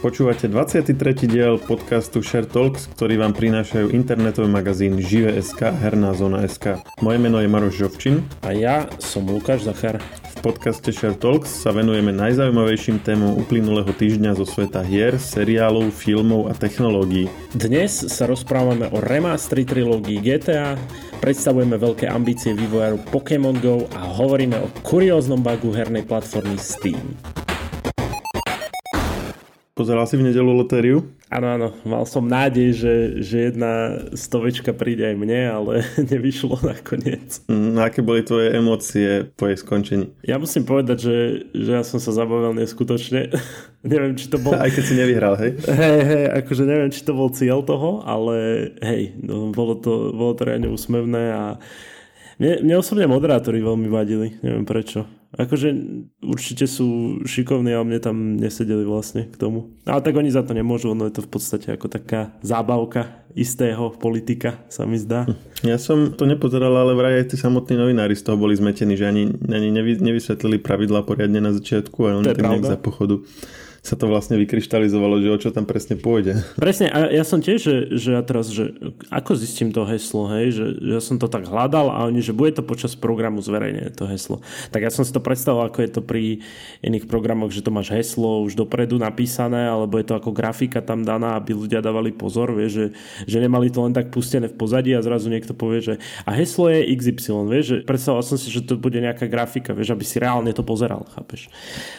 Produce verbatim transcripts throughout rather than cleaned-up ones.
Počúvate dvadsiaty tretí diel podcastu Share Talks, ktorý vám prinášajú internetový magazín Žive.sk, herná zóna.sk. Moje meno je Maroš Žovčin. A ja som Lukáš Zachár. V podcaste Share Talks sa venujeme najzaujímavejším témom uplynulého týždňa zo sveta hier, seriálov, filmov a technológií. Dnes sa rozprávame o remastri trilógii gé té á, predstavujeme veľké ambície vývojáru Pokémon gé ó a hovoríme o kurióznom bugu hernej platformy Steam. Pozeral si v nedeľu lotériu? Áno, áno. Mal som nádej, že, že jedna stovečka príde aj mne, ale nevyšlo nakoniec. Mm, aké boli tvoje emócie po jej skončení? Ja musím povedať, že, že ja som sa zabavil neskutočne. Neviem, či to bol... Aj keď si nevyhral, hej? Hej, hej, akože neviem, či to bol cieľ toho, ale hej, no, bolo to, bolo to reálne úsmevné a mne, mne osobne moderátori veľmi vadili, neviem prečo. Akože určite sú šikovní, ale mne tam nesedeli vlastne k tomu. Ale tak oni za to nemôžu, ono je to v podstate ako taká zábavka istého politika, sa mi zdá. Ja som to nepozeral, ale vraj aj tí samotní novinári z toho boli zmetení, že ani, ani nevy, nevysvetlili pravidlá poriadne na začiatku a oni tam nejak za pochodu sa to vlastne vykryštalizovalo, že o čo tam presne pôjde. Presne, a ja som tiež, že, že ja teraz, že ako zistím to heslo, hej, že, že ja som to tak hľadal a oni, že bude to počas programu zverejnené to heslo. Tak ja som si to predstavoval, ako je to pri iných programoch, že to máš heslo už dopredu napísané, alebo je to ako grafika tam daná, aby ľudia dávali pozor, vie, že, že nemali to len tak pustené v pozadí a zrazu niekto povie, že a heslo je iks ypsilon, vie, že predstavoval som si, že to bude nejaká grafika, vieš, aby si reálne to pozeral, chápeš.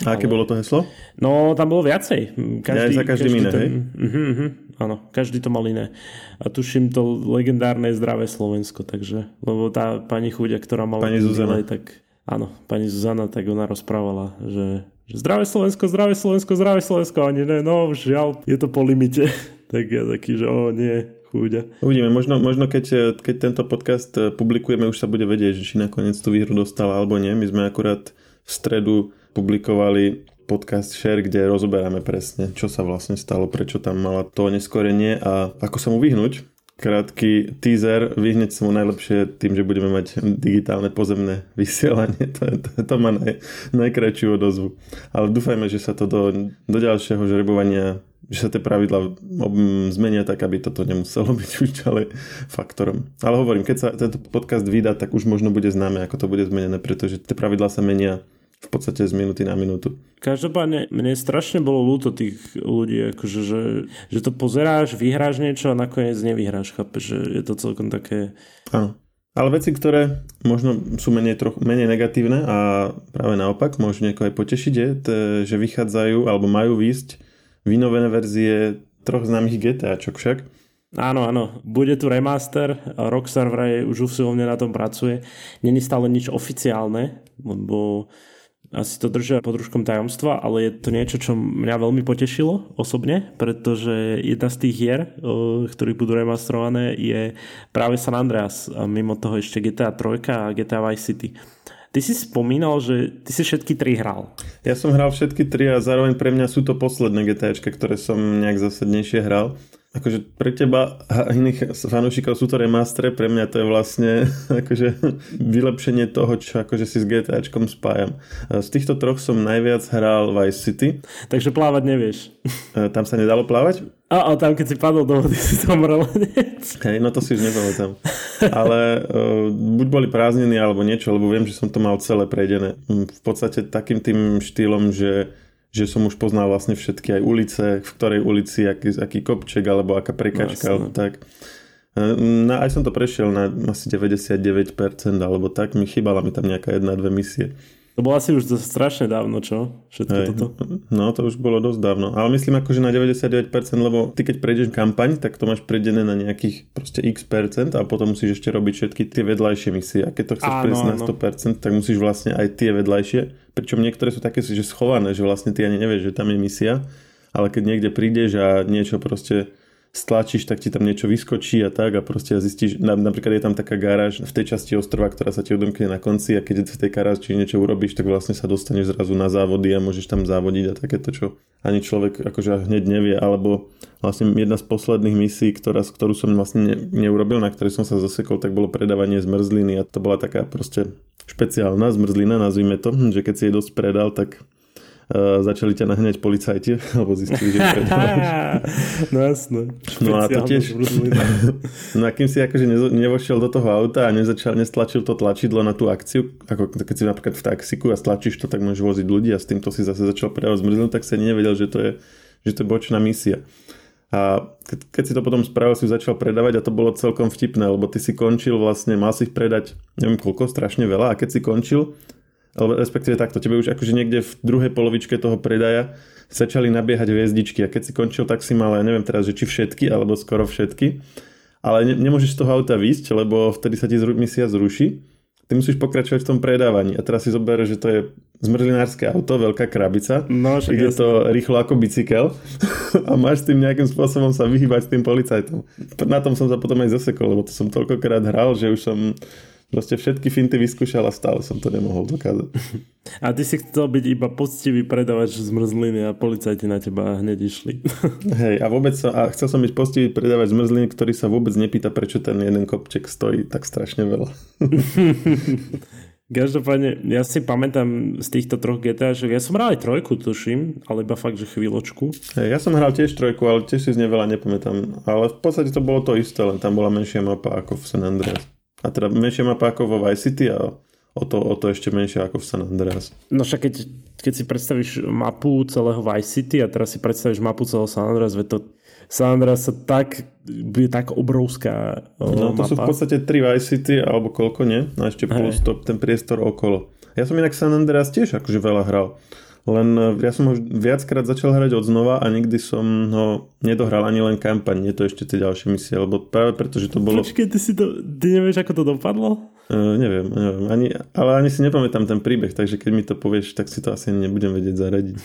A aké Ale... bolo to heslo? No, tam bolo viacej. Každý, ja za každým iné, hej? Uh-huh, uh-huh, áno, každý to mal iné. A tuším to legendárne zdravé Slovensko, takže, lebo tá pani chuďa, ktorá mala... Pani Zuzana. Tak, áno, pani Zuzana, tak ona rozprávala, že, že zdravé Slovensko, zdravé Slovensko, zdravé Slovensko, ani ne, no, žiaľ, je to po limite. Tak ja taký, že o, nie... Chudia. Uvidíme, možno, možno keď, keď tento podcast publikujeme, už sa bude vedieť, že či nakoniec tú výhru dostala alebo nie. My sme akurát v stredu publikovali podcast Share, kde rozoberáme presne, čo sa vlastne stalo, prečo tam mala to neskorenie a ako sa mu vyhnúť. Krátky teaser, vyhneť sa mu najlepšie tým, že budeme mať digitálne pozemné vysielanie. To, to, to má naj, najkračšiu odozvu. Ale dúfajme, že sa to do, do ďalšieho žrebovania, že sa tie pravidlá zmenia tak, aby toto nemuselo byť už ďalej faktorom. Ale hovorím, keď sa tento podcast vydá, tak už možno bude známe, ako to bude zmenené, pretože tie pravidlá sa menia v podstate z minúty na minútu. Každopádne, mne strašne bolo ľúto tých ľudí, akože, že, že to pozeráš, vyhráš niečo a nakoniec nevyhráš, chápeš, že je to celkom také... Áno. Ale veci, ktoré možno sú menej, trochu, menej negatívne a práve naopak môžu niekoho aj potešiť, je, že vychádzajú alebo majú výsť vynovené verzie troch známych GTAčok však. Áno, áno. Bude tu remaster. Rockstar vraj už usilovne na tom pracuje. Není stále nič oficiálne, lebo... asi to držia pod rúškom tajomstva, ale je to niečo, čo mňa veľmi potešilo osobne, pretože jedna z tých hier, ktoré budú remastrované, je práve San Andreas a mimo toho ešte GTA tri a gé té á Vice City. Ty si spomínal, že ty si všetky tri hral. Ja som hral všetky tri a zároveň pre mňa sú to posledné GTAčka, ktoré som nejak zásadnejšie hral. Akože pre teba a iných fanúšikov sú to remastre, pre mňa to je vlastne akože vylepšenie toho, čo akože si s GTAčkom spájam. Z týchto troch som najviac hral Vice City. Takže plávať nevieš. Tam sa nedalo plávať? A tam keď si padol do vody, si to umrel. Hej, no to si už nepamätám. Ale uh, buď boli prázdniny alebo niečo, lebo viem, že som to mal celé prejdené. V podstate takým tým štýlom, že že som už poznal vlastne všetky aj ulice, v ktorej ulici, aký, aký kopček alebo aká prekačka, no, alebo tak. No, aj som to prešiel na asi deväťdesiatdeväť percent alebo tak, mi chýbala mi tam nejaká jedna, dve misie. To bolo asi už to strašne dávno, čo? Všetko aj toto? No, to už bolo dosť dávno. Ale myslím akože na deväťdesiatdeväť percent, lebo ty keď prejdeš kampaň, tak to máš prejdené na nejakých proste x percent a potom musíš ešte robiť všetky tie vedľajšie misie. A keď to chceš prejsť na sto percent, tak musíš vlastne aj tie vedľajšie. Pričom niektoré sú také, že schované, že vlastne ty ani nevieš, že tam je misia. Ale keď niekde prídeš a niečo proste stlačíš, tak ti tam niečo vyskočí a tak a proste zistíš, napríklad je tam taká garáž v tej časti ostrova, ktorá sa ti odomkne na konci a keď v tej garáži niečo urobíš, tak vlastne sa dostaneš zrazu na závody a môžeš tam závodiť a takéto, čo ani človek akože hneď nevie, alebo vlastne jedna z posledných misií, ktorá, ktorú som vlastne ne, neurobil, na ktorej som sa zasekol, tak bolo predávanie zmrzliny a to bola taká proste špeciálna zmrzlina, nazvime to, že keď si jej dosť predal, tak uh, začali ťa nahňať policajti, alebo zistili, že predávaš. No jasné. No a to tiež, no a kým si akože nevošiel do toho auta a nezačal, nestlačil to tlačidlo na tú akciu, ako keď si napríklad v taxiku a stlačíš to, tak môžeš voziť ľudí a s týmto si zase začal predávať zmrzlinu, tak si nevedel, že to je, že to je bočná misia. A keď si to potom spravil, si začal predávať a to bolo celkom vtipné, lebo ty si končil vlastne, mal si ich predať, neviem koľko, strašne veľa a keď si končil, alebo respektíve takto, tebe už akože niekde v druhej polovičke toho predaja začali nabiehať hviezdičky a keď si končil, tak si mal, ja neviem teraz, že či všetky, alebo skoro všetky, ale ne, nemôžeš z toho auta výjsť, lebo vtedy sa ti zru, misia zruší, ty musíš pokračovať v tom predávaní a teraz si zoberieš, že to je zmrzlinárske auto, veľká krabica, no, ide to rýchlo ako bicykel a máš s tým nejakým spôsobom sa vyhýbať s tým policajtom. Na tom som sa potom aj zasekol, lebo to som toľkokrát hral, že už som proste všetky finty vyskúšal a stále som to nemohol dokázať. A ty si chcel byť iba poctivý predavač zmrzliny a policajti na teba hneď išli. Hej, a vôbec som, a chcel som byť poctivý predavač zmrzliny, ktorý sa vôbec nepýta, prečo ten jeden kopček stojí tak strašne veľa. Každopádne, ja si pamätám z týchto troch gé té á, že ja som hral aj trojku, tuším, ale iba fakt, že chvíľočku. Ja som hral tiež trojku, ale tiež si z nej veľa nepamätám. Ale v podstate to bolo to isté, len tam bola menšia mapa ako v San Andreas. A teda menšia mapa ako vo Vice City a o to, o to ešte menšia ako v San Andreas. No však keď, keď si predstavíš mapu celého Vice City a teraz si predstavíš mapu celého San Andreas, veď to San Andreas sa tak, je tak obrovská mapa. No to mapa. Sú v podstate tri Vice City, alebo koľko nie? A ešte plus to, ten priestor okolo. Ja som inak San Andreas tiež akože veľa hral. Len ja som ho viackrát začal hrať od znova a nikdy som ho nedohral ani len kampaň. Nie to ešte tie ďalšie misie, lebo práve preto, že to bolo... Počkej, ty si to... Ty nevieš, ako to dopadlo? Uh, neviem, neviem. Ani, ale ani si nepamätám ten príbeh, takže keď mi to povieš, tak si to asi nebudem vedieť zaradiť.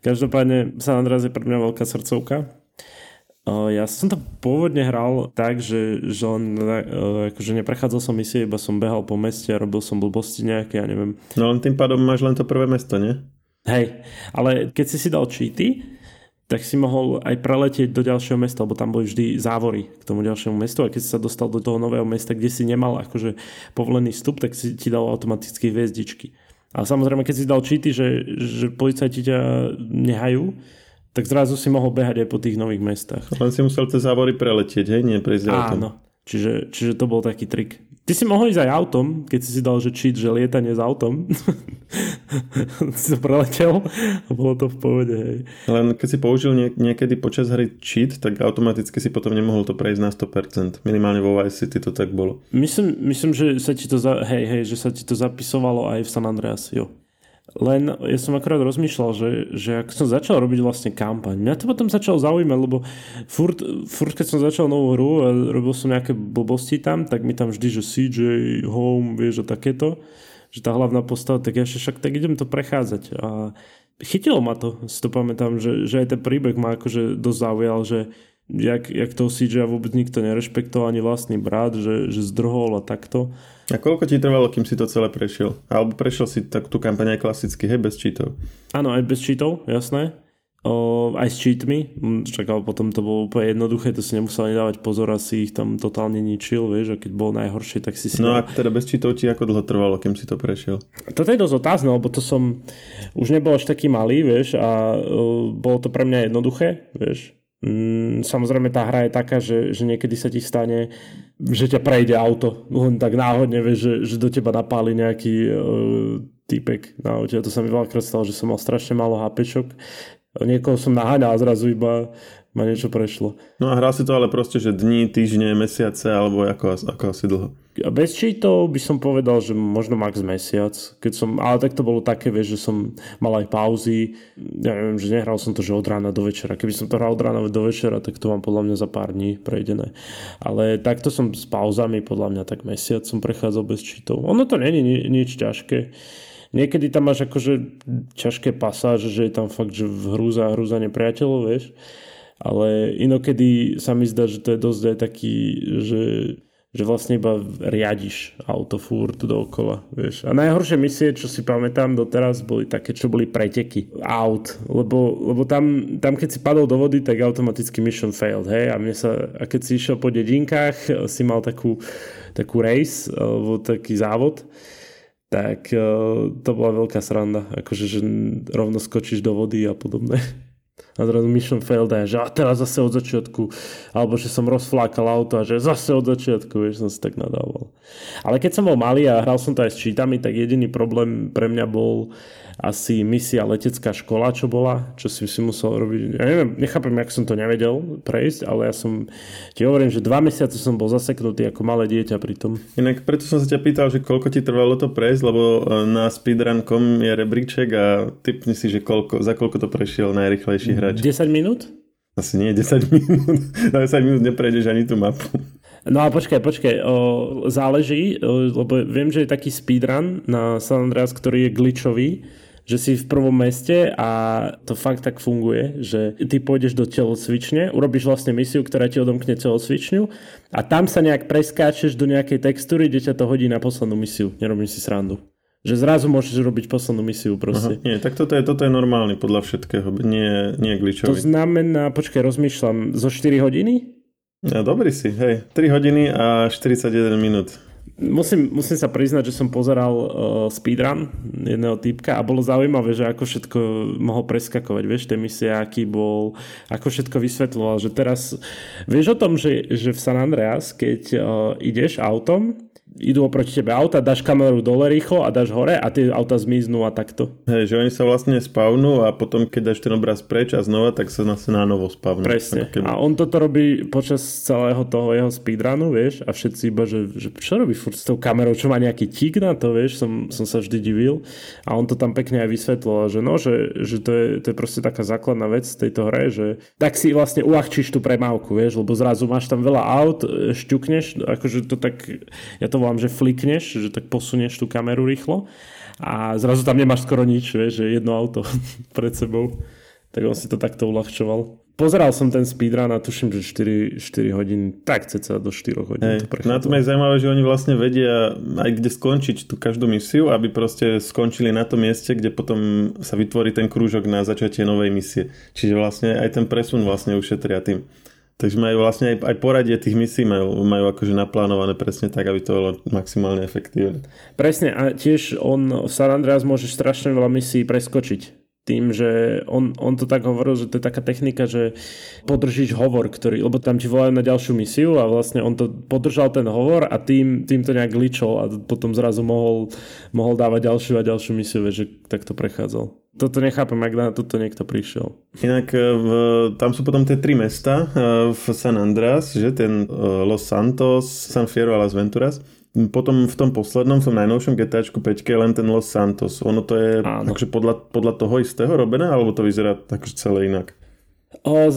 Každopádne San Andreas je pre mňa veľká srdcovka. Ja som to pôvodne hral tak, že, že len, akože neprechádzal som misie, iba som behal po meste a robil som blbosti nejaké, ja neviem. No len tým pádom máš len to prvé mesto, nie? Hej, ale keď si si dal cheaty, tak si mohol aj preletieť do ďalšieho mesta, lebo tam boli vždy závory k tomu ďalšiemu mestu a keď si sa dostal do toho nového mesta, kde si nemal akože povolený vstup, tak si ti dal automaticky hviezdičky. A samozrejme, keď si dal cheaty, že, že policajti ťa nehajú, tak zrazu si mohol behať aj po tých nových mestách. Len si musel cez závory preletieť, hej? Nie prejsť autom. Áno, čiže, čiže to bol taký trik. Ty si mohol ísť aj autom, keď si si dal, že cheat, že lietanie s autom. Si to preletel a bolo to v pohode, hej. Len keď si použil niekedy počas hry cheat, tak automaticky si potom nemohol to prejsť na sto percent. Minimálne vo Vice City to tak bolo. Myslím, myslím že, sa ti to za, hej, hej, že sa ti to zapisovalo aj v San Andreas, jo. Len ja som akorát rozmýšľal, že, že ak som začal robiť vlastne kampaň, mňa to potom začalo zaujímať, lebo furt, furt keď som začal novú hru a robil som nejaké blbosti tam, tak mi tam vždy, že cé jé, home, vieš, a takéto, že tá hlavná postava, tak ja však tak idem to prechádzať a chytilo ma to, si to pamätám, že, že aj ten príbeh ma akože dosť zaujal, že jak, jak toho cé jé vôbec nikto nerešpektoval, ani vlastný brat, že, že zdrhol a takto. A koľko ti trvalo, kým si to celé prešiel? Alebo prešiel si tak, tú kampaň aj klasicky, hej, bez cheatov? Áno, aj bez cheatov, jasné. O, aj s cheatmi. Čakal, potom to bolo úplne jednoduché, to si nemusel ani dávať pozor, asi ich tam totálne ničil, vieš, a keď bolo najhoršie, tak si si... No a teda bez cheatov ti ako dlho trvalo, kým si to prešiel? Toto je dosť otázne, lebo to som... Už nebol až taký malý, vieš, a uh, bolo to pre mňa jednoduché, vieš. Mm, samozrejme tá hra je taká, že, že niekedy sa ti stane, že ťa prejde auto, len tak náhodne, vieš, že, že do teba napáli nejaký uh, týpek na aute. To sa mi veľakrát stalo, že som mal strašne málo hápečok, niekoho som naháňal a zrazu iba ma niečo prešlo. No a hral si to ale proste, že dní, týždne, mesiace alebo ako, ako asi dlho? A bez cheatov by som povedal, že možno max mesiac, keď som, ale tak to bolo také, vieš, že som mal aj pauzy, ja neviem, že nehral som to, že od rána do večera, keby som to hral od rána do večera, tak to mám podľa mňa za pár dní prejdené, ale takto som s pauzami podľa mňa tak mesiac som prechádzal bez cheatov, ono to není nič ťažké. Niekedy tam máš akože ťažké pasáže, že je tam fakt, že hrúza, hrúza nepriateľov, vieš. Ale inokedy sa mi zdá, že to je dosť aj taký, že, že vlastne iba riadiš auto furt dookola, vieš. A najhoršie misie, čo si pamätám doteraz, boli také, čo boli preteky aut. Lebo, lebo tam, tam, keď si padol do vody, tak automaticky mission failed, hej. A, mne sa, a keď si išiel po dedinkách, si mal takú, takú race, alebo taký závod. tak to bola veľká sranda, akože že rovno skočíš do vody a podobné. A zrazu mission failed a že a teraz zase od začiatku, alebo že som rozflákal auto a že zase od začiatku, vieš, som si tak nadával. Ale keď som bol malý a hral som to aj s cheatami, tak jediný problém pre mňa bol asi misia letecká škola, čo bola, čo si si musel robiť. Ja neviem, nechápem, jak som to nevedel prejsť, ale ja som ti hovorím, že dva mesiace som bol zaseknutý ako malé dieťa pri tom. Inak preto som sa ťa pýtal, že koľko ti trvalo to prejsť, lebo na speedrun bodka com je rebríček a typni si, že koľko, za koľko to prešiel najrychlejší hráč. desať minút? Asi nie, desať minút. Na desať minút neprejdeš ani tú mapu. No a počkaj, počkaj, o, záleží, o, lebo viem, že je taký speedrun na San Andreas, ktorý je glitchový, že si v prvom meste a to fakt tak funguje, že ty pôjdeš do telocvične, urobíš vlastne misiu, ktorá ti odomkne telocvičňu a tam sa nejak preskáčeš do nejakej textúry, kde ťa to hodí na poslednú misiu. Nerobím si srandu. Že zrazu môžeš robiť poslednú misiu proste. Aha, nie, tak toto je, toto je normálny podľa všetkého, nie, nie glitchový. To znamená, počkaj, rozmýšľam, zo štyri hodiny? Ja, dobrý si, hej, tri hodiny a štyridsaťjeden minút. Musím, musím sa priznať, že som pozeral uh, speedrun jedného týpka a bolo zaujímavé, že ako všetko mohol preskakovať, vieš, tie misie, aký bol, ako všetko vysvetľoval, že teraz, vieš o tom, že, že v San Andreas, keď uh, ideš autom, idú oproti tebe auta, dáš kameru dole rýchlo a dáš hore a tie auta zmiznú a takto. Hej, že oni sa vlastne spavnú a potom, keď dáš ten obraz preč a znova, tak sa na novo spavnú. Presne. Keby... A on toto robí počas celého toho jeho speedrunu, vieš, a všetci iba, že, že čo robí furt s tou kamerou, čo má nejaký tík na to, vieš, som, som sa vždy divil. A on to tam pekne aj vysvetlil, že no, že, že to, je, to je proste taká základná vec v tejto hre, že tak si vlastne uľahčíš tú premávku, vieš, lebo zrazu máš tam veľa aut, šťukneš, akože to tak, ja to volám, že flikneš, že tak posunieš tú kameru rýchlo a zrazu tam nemáš skoro nič, vieš, že jedno auto pred sebou. Tak on si to takto uľahčoval. Pozeral som ten speedrun a tuším, že štyri hodiny, tak ceca do štyroch hodín. Hej, to prechádzalo. Na tom je zaujímavé, že oni vlastne vedia aj kde skončiť tú každú misiu, aby proste skončili na tom mieste, kde potom sa vytvorí ten krúžok na začatie novej misie. Čiže vlastne aj ten presun vlastne ušetria tým. Takže majú vlastne aj, aj poradie tých misií majú, majú akože naplánované presne tak, aby to bolo maximálne efektívne. Presne a tiež on v San Andreas môže strašne veľa misií preskočiť. Tým, že on, on to tak hovoril, že to je taká technika, že podržíš hovor, ktorý, lebo tam ti volajú na ďalšiu misiu a vlastne on to podržal ten hovor a tým, tým to nejak glitchol a potom zrazu mohol, mohol dávať ďalšiu a ďalšiu misiu, že tak to prechádzal. Toto nechápem, ak na toto niekto prišiel. Inak v, tam sú potom tie tri mesta v San Andreas, že ten Los Santos, San Fierro a Las Venturas. Potom v tom poslednom, v tom najnovšom GTAčku päťke je len ten Los Santos. Ono to je akože podľa, podľa toho istého robené, alebo to vyzerá akože celé inak? O,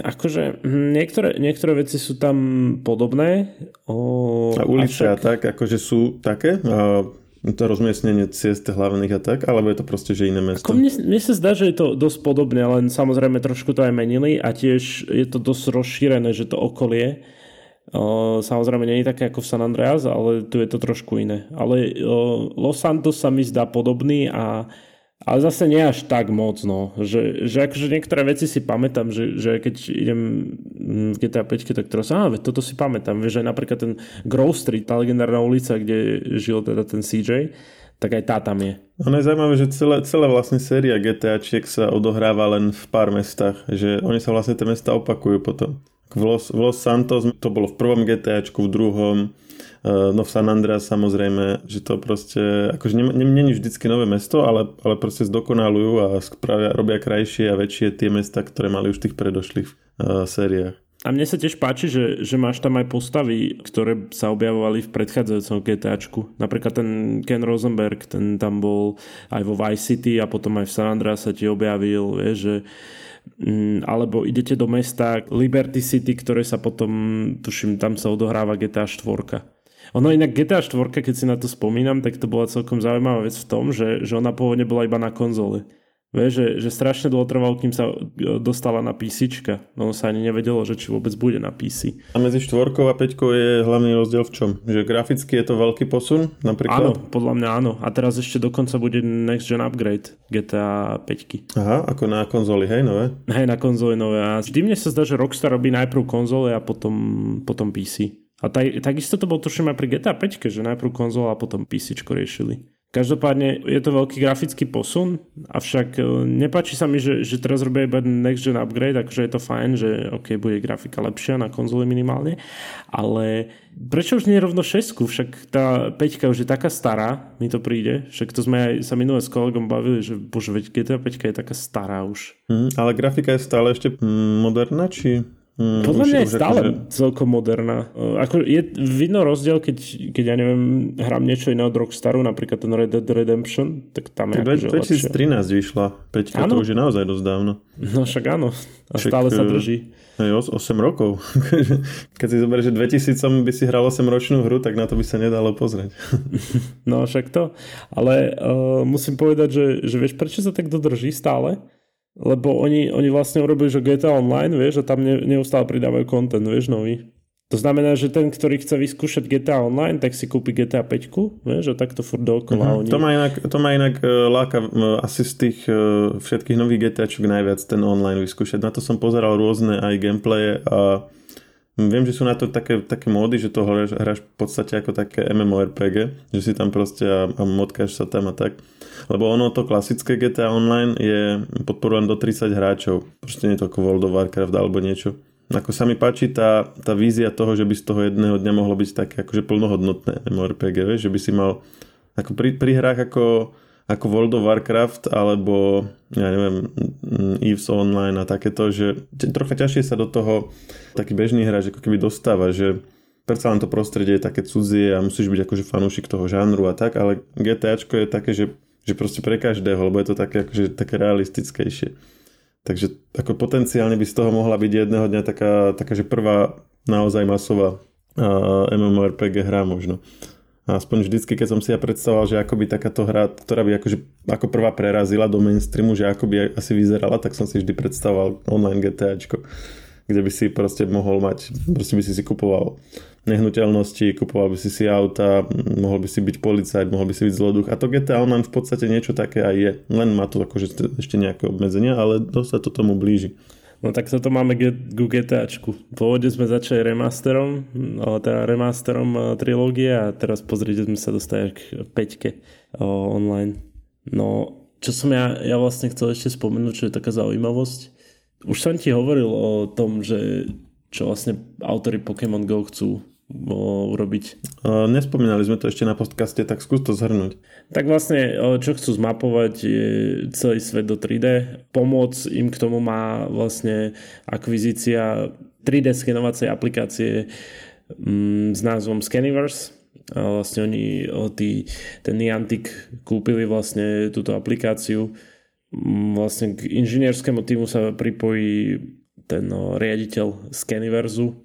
akože niektoré, niektoré veci sú tam podobné. O, a ulice a, však... a tak, akože sú také... A... To rozmiestnenie ciest hlavných a tak, alebo je to proste, že iné mesto? Ako mne, mne sa zdá, že je to dosť podobné, len samozrejme trošku to aj menili a tiež je to dosť rozšírené, že to okolie. Uh, samozrejme nie je také ako v San Andreas, ale tu je to trošku iné. Ale uh, Los Santos sa mi zdá podobný a ale zase nie až tak moc, no. Že, že akože niektoré veci si pamätám, že, že keď idem v gé té á päťke, tak teraz, á, toto si pamätám. Vieš, aj napríklad ten Grove Street, tá legendárna ulica, kde žil teda ten cé jé, tak aj tá tam je. Ono je zaujímavé, že celé, celá vlastne séria GTAčiek sa odohráva len v pár mestách, že oni sa vlastne tie mesta opakujú potom. V Los, v Los Santos to bolo v prvom GTAčku, v druhom, no v San Andreas samozrejme, že to proste, akože není vždycky nové mesto, ale, ale proste zdokonalujú a spravia, robia krajšie a väčšie tie mesta, ktoré mali už v tých predošlých uh, sériách. A mne sa tiež páči, že, že máš tam aj postavy, ktoré sa objavovali v predchádzajúcom GTAčku. Napríklad ten Ken Rosenberg, ten tam bol aj vo Vice City a potom aj v San Andreas sa ti objavil, vieš, že alebo idete do mesta Liberty City, ktoré sa potom, tuším, tam sa odohráva gé té á štyri. Ono inak gé té á štyri, keď si na to spomínam, tak to bola celkom zaujímavá vec v tom, že, že ona pôvodne bola iba na konzole. Vieš, že, že strašne dlho trvalo, kým sa dostala na písička. Ono sa ani nevedelo, že či vôbec bude na pé cé. A medzi štvorkou a peťkou je hlavný rozdiel v čom? Že graficky je to veľký posun? Napríklad? Áno, podľa mňa áno. A teraz ešte dokonca bude next gen upgrade gé té á päťky. Aha, ako na konzoli, hej, nové? Hej, na konzoli nové. A vždy mne sa zdá, že Rockstar robí najprv konzole a potom, potom pé cé. A A taj, takisto to bol tuším aj pri G T A päť, že najprv konzola a potom písičko riešili. Každopádne je to veľký grafický posun, avšak nepáči sa mi, že, že teraz robia iba next gen upgrade, akože je to fajn, že ok, bude grafika lepšia na konzole minimálne, ale prečo už nie rovno šesť? Však tá päťka už je taká stará, mi to príde, však to sme aj sa minulé s kolegom bavili, že bože, veď G T A päť je taká stará už. Mm, ale grafika je stále ešte moderná, či... Mm, podľa mňa je stále že... celkom moderná. Ako je vidno rozdiel, keď, keď ja neviem, hrám niečo iné od Rockstaru, napríklad ten Red Dead Redemption, tak tam je akože lepšie. dvetisíctrinásť vyšla, peťka, to už je naozaj dosť dávno. No však áno, a však, stále sa drží. osem rokov. Keď si zoberieš, že dvetisíc by si hral osemročnú hru, tak na to by sa nedalo pozrieť. No však to. Ale uh, musím povedať, že, že vieš, prečo sa tak dodrží stále? Lebo oni, oni vlastne urobili, že G T A Online, vieš, a tam ne, neustále pridávajú content, vieš, nový. To znamená, že ten, ktorý chce vyskúšať G T A Online, tak si kúpi G T A päť, vieš, a takto furt dookola. Uh-huh. Oni... To má inak, to má inak uh, láka uh, asi z tých uh, všetkých nových GTAčok najviac ten online vyskúšať. Na to som pozeral rôzne aj gameplaye a viem, že sú na to také, také módy, že to hráš, hráš v podstate ako také MMORPG, že si tam proste a, a motkáš sa tam a tak. Lebo ono, to klasické G T A Online je podporované do tridsať hráčov. Proste nie to ako World of Warcraft alebo niečo. Ako sa mi páči tá, tá vízia toho, že by z toho jedného dňa mohlo byť také akože plnohodnotné MMORPG, vieš? Že by si mal ako pri, pri hrách ako, ako World of Warcraft alebo ja neviem, EVE Online a takéto, že trocha ťažšie sa do toho taký bežný hráč ako keby dostáva, že predsa len to prostredie je také cudzie a musíš byť akože fanúšik toho žánru a tak, ale GTAčko je také, že, že proste pre každého, lebo je to také, akože, také realistickejšie. Takže ako potenciálne by z toho mohla byť jedného dňa taká, taká že prvá naozaj masová uh, MMORPG hra možno. A aspoň vždycky, keď som si ja predstavoval, že ako by takáto hra, ktorá by akože ako prvá prerazila do mainstreamu, že ako by asi vyzerala, tak som si vždy predstavoval online GTAčko, kde by si proste mohol mať, proste by si si kupoval nehnuteľnosti, kupoval by si si auta, mohol by si byť policajt, mohol by si byť zloduch. A to G T A Online v podstate niečo také aj je, len má to akože ešte nejaké obmedzenia, ale dosť sa to tomu blíži. No tak sa to máme k GTAčku. Pôvodne sme začali remasterom, teda remasterom trilógie a teraz pozrite sme sa dostali k päťke online. No, čo som ja, ja vlastne chcel ešte spomenúť, čo je taká zaujímavosť. Už som ti hovoril o tom, že čo vlastne autori Pokémon Go chcú urobiť. Nespomínali sme to ešte na podcaste, tak skús to zhrnúť. Tak vlastne, čo chcú zmapovať je celý svet do tri dé. Pomoc im k tomu má vlastne akvizícia tri dé skenovacej aplikácie s názvom Scaniverse. Vlastne oni, tí, ten Niantic kúpili vlastne túto aplikáciu. Vlastne k inžinierskému týmu sa pripojí ten riaditeľ Scaniverzu.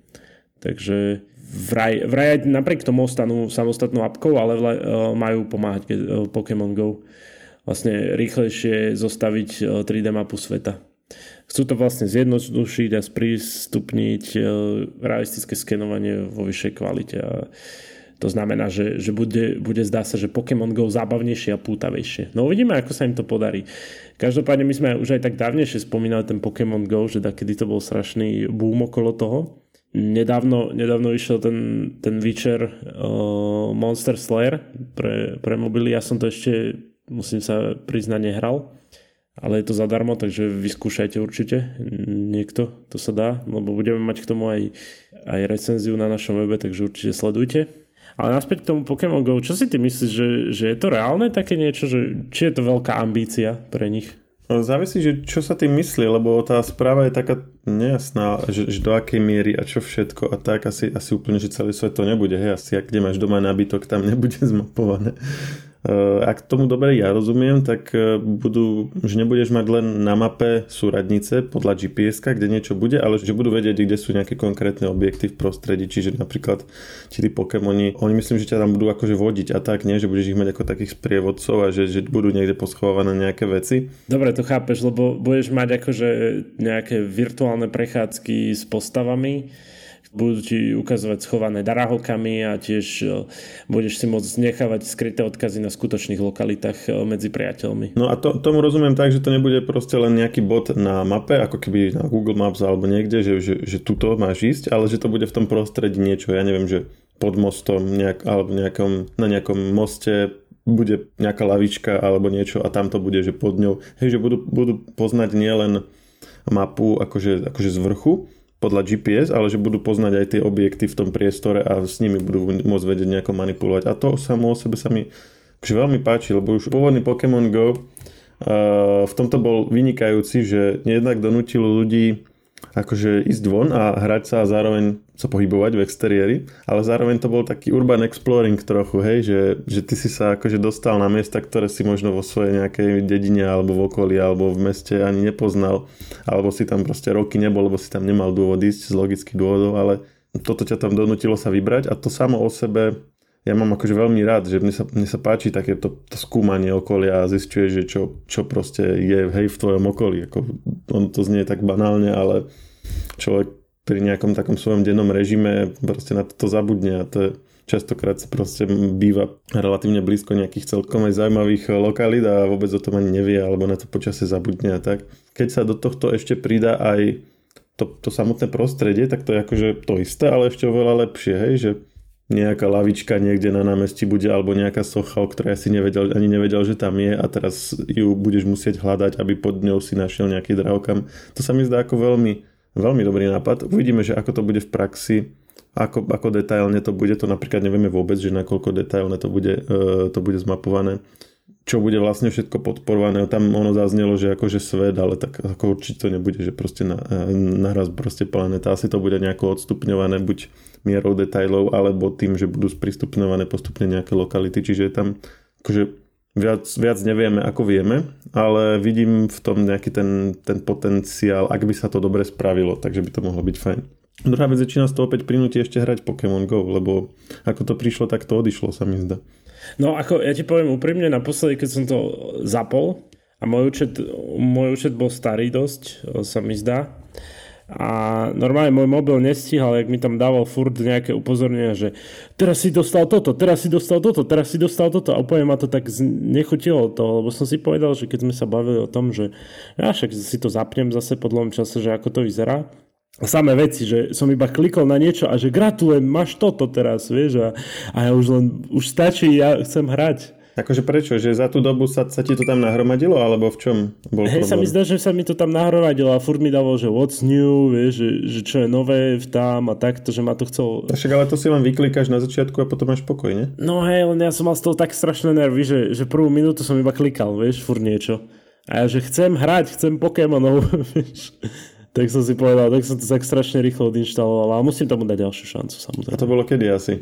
Takže vraj, vraj napriek tomu ostanú samostatnou appkou, ale vla, majú pomáhať Pokémon Go vlastne rýchlejšie zostaviť tri dé mapu sveta. Chcú to vlastne zjednodušiť a sprístupniť realistické skenovanie vo vyššej kvalite a to znamená, že, že bude, bude zdá sa, že Pokémon Go zábavnejšie a pútavejšie. No uvidíme, ako sa im to podarí. Každopádne my sme už aj tak dávnejšie spomínali ten Pokémon Go, že dakedy to bol strašný boom okolo toho. Nedávno, nedávno vyšiel ten, ten Witcher uh, Monster Slayer pre, pre mobily. Ja som to ešte, musím sa priznať, nehral, ale je to zadarmo, takže vyskúšajte určite niekto, to sa dá, lebo budeme mať k tomu aj, aj recenziu na našom webe, takže určite sledujte. Ale naspäť k tomu Pokémon Go, čo si ty myslíš, že, že je to reálne také niečo, že, či je to veľká ambícia pre nich? Závisí, že čo sa tým myslí, lebo tá správa je taká nejasná, že, že do akej miery a čo všetko a tak asi, asi úplne, že celý svet to nebude, hej, asi ak kde máš doma nábytok, tam nebude zmapované. Ak tomu dobre ja rozumiem, tak budú, že nebudeš mať len na mape súradnice podľa G P S-ka, kde niečo bude, ale že budú vedieť, kde sú nejaké konkrétne objekty v prostredí, čiže napríklad či tí Pokémoni, oni myslím, že ťa tam budú akože vodiť a tak, nie, že budeš ich mať ako takých sprievodcov a že, že budú niekde poschovávané nejaké veci. Dobre, to chápeš, lebo budeš mať akože nejaké virtuálne prechádzky s postavami, budú ti ukazovať schované daraholkami a tiež budeš si môcť nechávať skryté odkazy na skutočných lokalitách medzi priateľmi. No a to, tomu rozumiem tak, že to nebude proste len nejaký bod na mape, ako keby na Google Maps alebo niekde, že, že, že tuto máš ísť, ale že to bude v tom prostredí niečo, ja neviem, že pod mostom nejak, alebo nejakom, na nejakom moste bude nejaká lavička alebo niečo a tam to bude, že pod ňou. Hej, že budú, budú poznať nielen mapu akože, akože z vrchu podľa G P S, ale že budú poznať aj tie objekty v tom priestore a s nimi budú môcť vedieť nejako manipulovať. A to samo o sebe sa mi veľmi páči, lebo už pôvodný Pokémon GO uh, v tomto bol vynikajúci, že jednak donútilo ľudí akože ísť von a hrať sa a zároveň sa pohybovať v exteriéri, ale zároveň to bol taký urban exploring trochu, hej, že, že ty si sa akože dostal na miesta, ktoré si možno vo svojej nejakej dedine alebo v okolí alebo v meste ani nepoznal, alebo si tam proste roky nebol, lebo si tam nemal dôvod ísť z logických dôvodov, ale toto ťa tam donútilo sa vybrať a to samo o sebe ja mám akože veľmi rád, že mne sa, mne sa páči takéto to skúmanie okolia a zisťuješ, že čo, čo proste je hej v tvojom okolí. Ako, on to znie tak banálne, ale človek pri nejakom takom svojom dennom režime proste na toto zabudne a to je, častokrát proste býva relatívne blízko nejakých celkom aj zaujímavých lokalít a vôbec o tom ani nevie alebo na to počasie zabudne a tak. Keď sa do tohto ešte pridá aj to, to samotné prostredie, tak to je akože to isté, ale ešte oveľa lepšie, hej, že nejaká lavička niekde na námestí bude alebo nejaká socha, o ktorej si nevedel, ani nevedel, že tam je a teraz ju budeš musieť hľadať, aby pod ňou si našiel nejaký drahokam. To sa mi zdá ako veľmi, veľmi dobrý nápad. Uvidíme, že ako to bude v praxi, ako, ako detailne to bude. To napríklad nevieme vôbec, že nakoľko detailne to bude, uh, to bude zmapované. Čo bude vlastne všetko podporované. Tam ono zaznelo, že akože svet, ale tak ako určite to nebude, že proste na, naraz proste planeta. Asi to bude nejako odstupňované, buď mierou detailov, alebo tým, že budú sprístupňované postupne nejaké lokality. Čiže je tam akože viac, viac nevieme, ako vieme, ale vidím v tom nejaký ten, ten potenciál, ak by sa to dobre spravilo, takže by to mohlo byť fajn. Druhá vec je, či nás to opäť prinúti ešte hrať Pokémon GO, lebo ako to prišlo, tak to odišlo, sa mi zdá. No ako ja ti poviem úprimne, naposledy, keď som to zapol a môj účet, môj účet bol starý dosť, sa mi zdá. A normálne môj mobil nestíhal, jak mi tam dával furt nejaké upozornenia, že teraz si dostal toto, teraz si dostal toto, teraz si dostal toto a úplne ma to tak znechutilo toho, lebo som si povedal, že keď sme sa bavili o tom, že ja však si to zapnem zase po dlhom čase, že ako to vyzerá. Samé veci, že som iba klikol na niečo a že gratulujem, máš toto teraz, vieš, a, a ja už len, už stačí, ja chcem hrať. Akože prečo? Že za tú dobu sa, sa ti to tam nahromadilo, alebo v čom bol problém? Hej, sa mi zdá, že sa mi to tam nahromadilo a furt mi dalo, že what's new, vieš, že, že čo je nové v tam a takto, že ma to chcel... Však ale to si len vyklikáš na začiatku a potom máš pokoj, ne? No hej, len ja som mal z toho tak strašné nervy, že, že prvú minútu som iba klikal, vieš, furt niečo. A ja, že chcem hrať, chcem Pokémonov, vieš. Tak som si povedal, tak som to tak strašne rýchlo odinštaloval a musím tomu dať ďalšiu šancu, samozrejme. A to bolo kedy asi?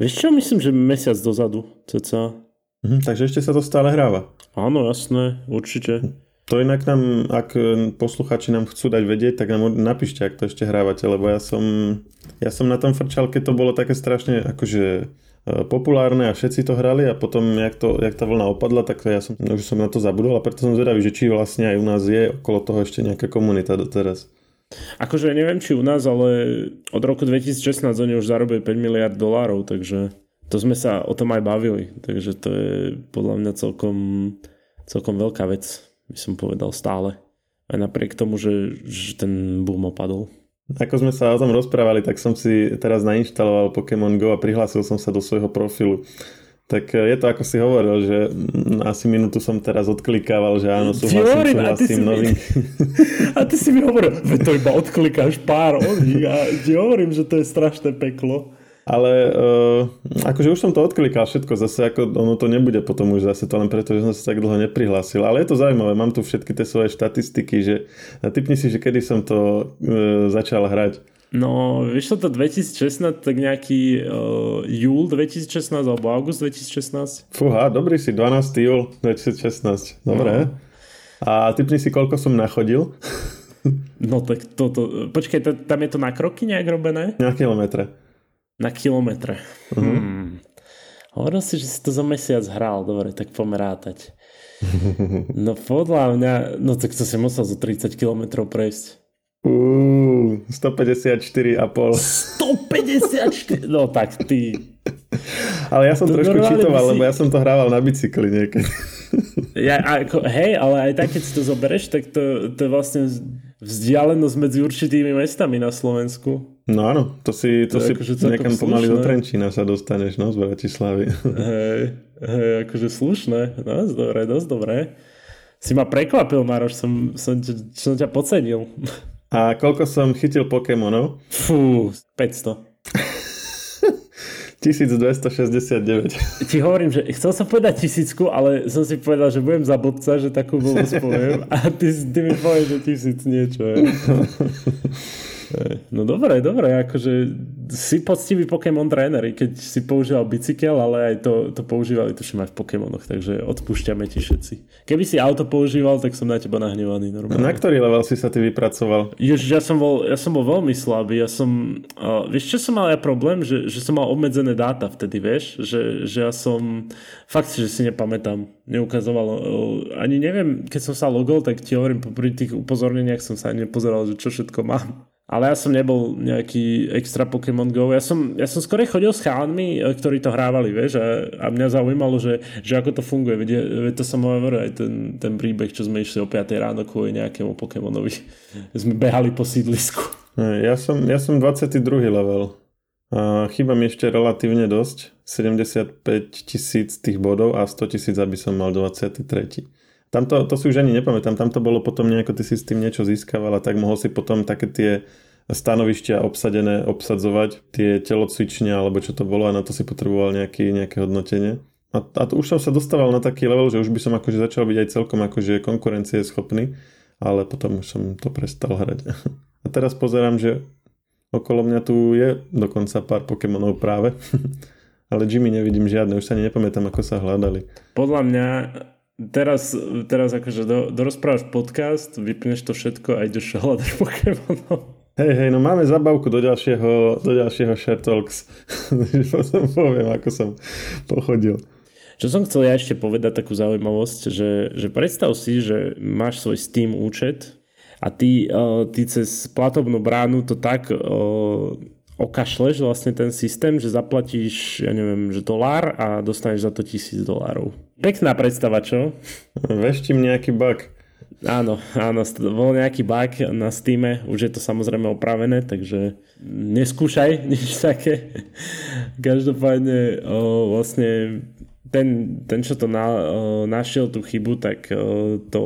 Vieš čo, myslím, že mesiac dozadu, cca. Mhm, takže ešte sa to stále hráva. Áno, jasné, určite. To inak nám, ak posluchači nám chcú dať vedieť, tak nám napíšte, ak to ešte hrávate, lebo ja som, ja som na tom frčal, keď to bolo také strašne akože populárne a všetci to hrali a potom jak, to, jak tá vlna opadla, tak ja som, už som na to zabudol a preto som zvedavý, že či vlastne aj u nás je okolo toho ešte nejaká komunita doteraz. Akože neviem, či u nás, ale od roku dvetisíc šestnásť oni už zarobili päť miliárd dolárov, takže to sme sa o tom aj bavili, takže to je podľa mňa celkom, celkom veľká vec, by som povedal stále. Aj napriek tomu, že, že ten boom opadol. Ako sme sa o tom rozprávali, tak som si teraz nainštaloval Pokémon GO a prihlásil som sa do svojho profilu. Tak je to, ako si hovoril, že asi minútu som teraz odklikával, že áno, súhlasím, súhlasím novým. A ty si mi hovoril, že to iba odklikáš pár od nich a ti hovorím, že to je strašné peklo. Ale uh, akože už som to odklikal všetko, zase ako ono to nebude potom už zase to len preto, že som sa tak dlho neprihlásil. Ale je to zaujímavé, mám tu všetky tie svoje štatistiky, že tipni si, že kedy som to uh, začal hrať. No, vyšlo to dvetisíc šestnásť, tak nejaký uh, júl dvetisíc šestnásť alebo august dvetisíc šestnásť. Fúha, dobrý si, dvanásteho júla dvetisíc šestnásť, dobre. No. A tipni si, koľko som nachodil. No tak toto, počkaj, to, tam je to na kroky nejak robené? Na kilometre. Na kilometre. Uh-huh. Hmm. Hovoril si, že si to za mesiac hral. Dobre, tak pomerátať. No podľa mňa, no tak to si musel zo tridsať kilometrov prejsť. Uuu, stopäťdesiatštyri a pol. stopäťdesiatštyri? No tak ty... Ale ja som to trošku čitoval, si... lebo ja som to hrával na bicykli niekedy. Ja, ako, hej, ale aj tak, keď si to zoberieš, tak to, to je vlastne vzdialenosť medzi určitými mestami na Slovensku. No áno, to si, to to si akože niekam pomaly do Trenčína sa dostaneš, no, z Bratislavy. Hej, hej, akože slušné, dosť dobré, dosť dobré. Si ma prekvapil, Maroš, som, som, som ťa podcenil. A koľko som chytil Pokémonov? Fú, päťsto. tisícdvestošesťdesiatdeväť. Ti hovorím, že chcel som povedať tisícku, ale som si povedal, že budem za blbca, že takú blbosť poviem. A ty, ty mi povieš, že tisíc niečo. Je. No dobre, dobre, akože si poctivý Pokémon tréneri, keď si používal bicykel, ale aj to, to používali, tuším, aj v Pokémonoch, takže odpúšťame ti všetci. Keby si auto používal, tak som na teba nahnevaný normálne. Na ktorý level si sa ty vypracoval? Ježiš, ja som bol, ja som bol veľmi slabý, ja som, uh, vieš čo som mal ja problém, že, že som mal obmedzené dáta vtedy, vieš, že, že ja som, fakt, že si nepamätám, neukazovalo, uh, ani neviem, keď som sa logol, tak ti hovorím, pri tých upozorneniach som sa ani nepozeral, že čo všetko mám. Ale ja som nebol nejaký extra Pokémon GO. Ja som, ja som skôr chodil s chalanmi, ktorí to hrávali, vieš, a, a mňa zaujímalo, že, že ako to funguje. Veď to som hovoril aj ten, ten príbeh, čo sme išli o piatej ráno kvôli nejakému Pokémonovi. Sme behali po sídlisku. Ja som, ja som dvadsiaty druhý level. Chýba mi ešte relatívne dosť. sedemdesiatpäť tisíc tých bodov a sto tisíc, aby som mal dvadsiaty tretí. Tamto, to si už ani nepamätám, tam to bolo potom nejako, ty si s tým niečo získaval a tak mohol si potom také tie stanovištia obsadené obsadzovať, tie telocvične alebo čo to bolo, a na to si potreboval nejaký, nejaké hodnotenie. A, a to už som sa dostával na taký level, že už by som akože začal byť aj celkom akože konkurencieschopný, ale potom už som to prestal hrať. A teraz pozerám, že okolo mňa tu je dokonca pár Pokémonov práve, ale Jimmy nevidím žiadne, už sa ani nepamätám, ako sa hľadali. Podľa mňa... Teraz, teraz akože do, dorozprávaš podcast, vypneš to všetko a ideš hľadať Pokémonov. Hej, hej, no máme zabavku do ďalšieho, do ďalšieho Share Talks. Potom poviem, ako som pochodil. Čo som chcel ja ešte povedať, takú zaujímavosť, že, že predstav si, že máš svoj Steam účet a ty, uh, ty cez platobnú bránu to tak... Uh, okašleš vlastne ten systém, že zaplatíš, ja neviem, že dolár a dostaneš za to tisíc dolárov. Pekná predstava, čo? Veštím nejaký bug. Áno, áno, bol nejaký bug na Steame, už je to samozrejme opravené, takže neskúšaj nič také. Každopádne o, vlastne ten, ten čo to na, o, našiel tú chybu, tak o, to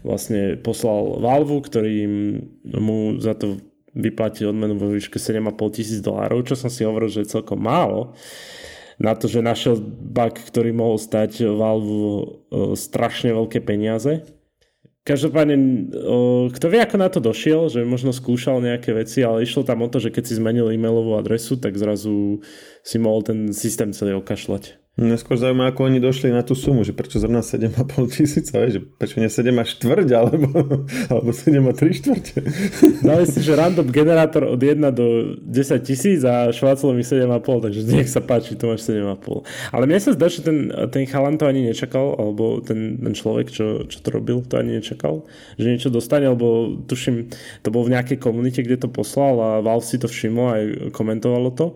vlastne poslal Valve, ktorý mu za to vyplatil odmenu vo výške sedem a pol tisíc dolárov, čo som si hovoril, že je celkom málo na to, že našiel bug, ktorý mohol stať Valve strašne veľké peniaze. Každopádne, kto vie, ako na to došiel, že možno skúšal nejaké veci, ale išlo tam o to, že keď si zmenil e-mailovú adresu, tak zrazu si mohol ten systém celý okašľať. Mňa skôr zaujímavé, ako oni došli na tú sumu, že prečo zrovna sedem a pol tisíca, vieš, že prečo nie sedem a štvrť, alebo, alebo sedem a tri štvrte. Dali si, že random generátor od jeden do desať tisíc a šváclo mi sedem a pol, takže nech sa páči, tu máš sedem a pol. Ale mne sa zdá, že ten, ten chalan to ani nečakal, alebo ten, ten človek, čo, čo to robil, to ani nečakal, že niečo dostane, alebo tuším, to bol v nejakej komunite, kde to poslal a Valve si to všimol a komentovalo to.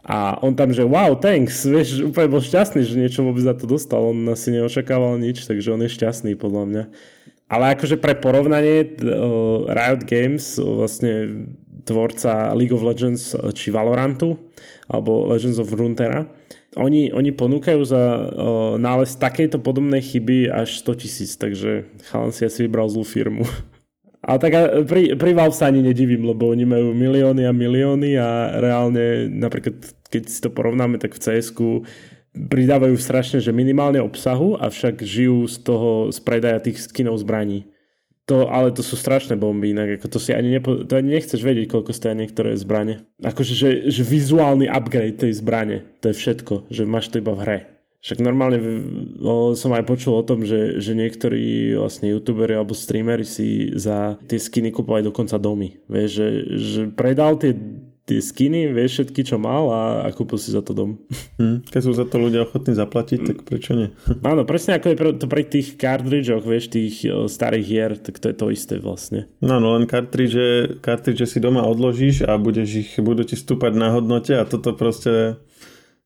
A on tam, že wow, thanks, vieš, úplne bol šťastný, že niečo vôbec za to dostal, on asi neočakával nič, takže on je šťastný podľa mňa. Ale akože pre porovnanie uh, Riot Games, uh, vlastne tvorca League of Legends či Valorantu, alebo Legends of Runeterra, oni, oni ponúkajú za uh, nález takejto podobnej chyby až sto tisíc, takže chalan si asi vybral zlú firmu. Ale tak pri, pri Valve sa ani nedivím, lebo oni majú milióny a milióny a reálne, napríklad keď si to porovnáme, tak v cé esku pridávajú strašne, že minimálne obsahu, avšak žijú z toho, z predaja tých skinov zbraní. To, ale to sú strašné bomby, inak ako to si ani, nepo, to ani nechceš vedieť, koľko stojí niektoré zbrane. Akože že, že vizuálny upgrade tej zbrane, to je všetko, že máš to iba v hre. Však normálne som aj počul o tom, že, že niektorí vlastne youtuberi alebo streameri si za tie skiny kúpovali dokonca domy. Vieš, že, že predal tie tie skiny, vieš všetky, čo mal a kúpil si za to dom. Hmm. Keď sú za to ľudia ochotní zaplatiť, tak prečo nie? Áno, presne ako je to pri tých kartridžoch, vieš, tých starých hier, tak to je to isté vlastne. No, no len kartridže, kartridže si doma odložíš a budeš ich, budú ti stúpať na hodnote a toto proste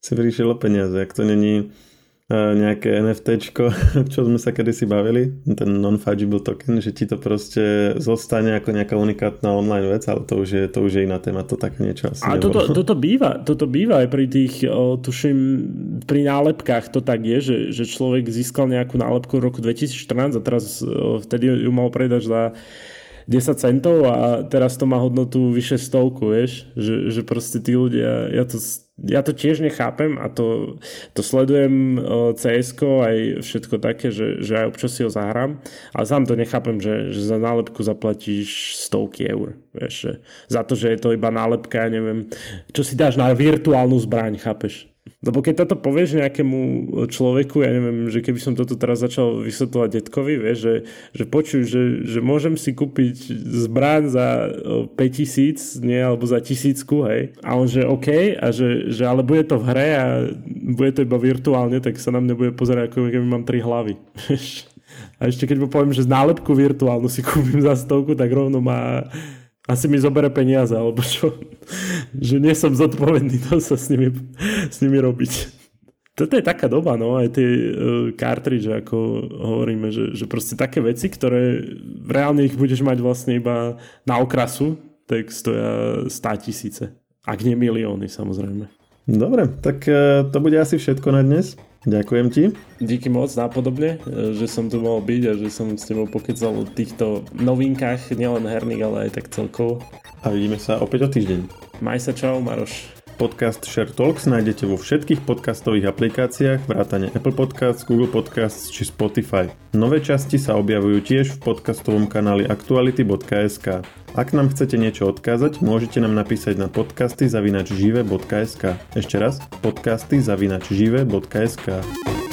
si vyriešilo peniaze. Ak to není nejaké NFTčko, čo sme sa kedysi bavili, ten non-fungible token, že ti to proste zostane ako nejaká unikátna online vec, ale to už je, to už je iná téma, to také niečo asi nebolo. A toto, toto, býva, toto býva aj pri tých, o, tuším, pri nálepkách to tak je, že, že človek získal nejakú nálepku v roku dvetisícštrnásť a teraz o, vtedy ju mal predať za desať centov a teraz to má hodnotu vyše stovku, vieš, že, že proste tí ľudia, ja to, ja to tiež nechápem a to, to sledujem cé esko aj všetko také, že, že aj občas si ho zahrám a sám to nechápem, že, že za nálepku zaplatíš stovky eur, vieš, za to, že je to iba nálepka, ja neviem, čo si dáš na virtuálnu zbraň, chápeš? Lebo keď toto povieš nejakému človeku, ja neviem, že keby som toto teraz začal vysvetľovať detkovi, vieš, že, že počuj, že, že môžem si kúpiť zbraň za päťtisíc, nie, alebo za tisícku, hej. A on, že OK, a že, že ale bude to v hre a bude to iba virtuálne, tak sa na mňa bude pozerať, ako keby mám tri hlavy, vieš. A ešte keď mu poviem, že nálepku virtuálnu si kúpim za stovku, tak rovno má... Asi mi zobere peniaze, alebo čo? Že nie som zodpovedný, to sa s nimi, s nimi robiť. Toto je taká doba, no, aj tie uh, kartridže, ako hovoríme, že, že proste také veci, ktoré reálne ich budeš mať vlastne iba na okrasu, tak stoja sto tisíce. Ak nie milióny, samozrejme. Dobre, tak uh, to bude asi všetko na dnes. Ďakujem ti. Díky moc, napodobne, že som tu mohol byť a že som s tebou pokecal o týchto novinkách, nielen herných, ale aj tak celkovo. A vidíme sa opäť o týždeň. Maj sa, čau, Maroš. Podcast Share Talks nájdete vo všetkých podcastových aplikáciách, vrátane Apple Podcasts, Google Podcasts či Spotify. Nové časti sa objavujú tiež v podcastovom kanáli aktuality bodka es ká. Ak nám chcete niečo odkázať, môžete nám napísať na podcasty zavináč žive bodka es ká. Ešte raz, podcasty zavináč žive bodka es ká.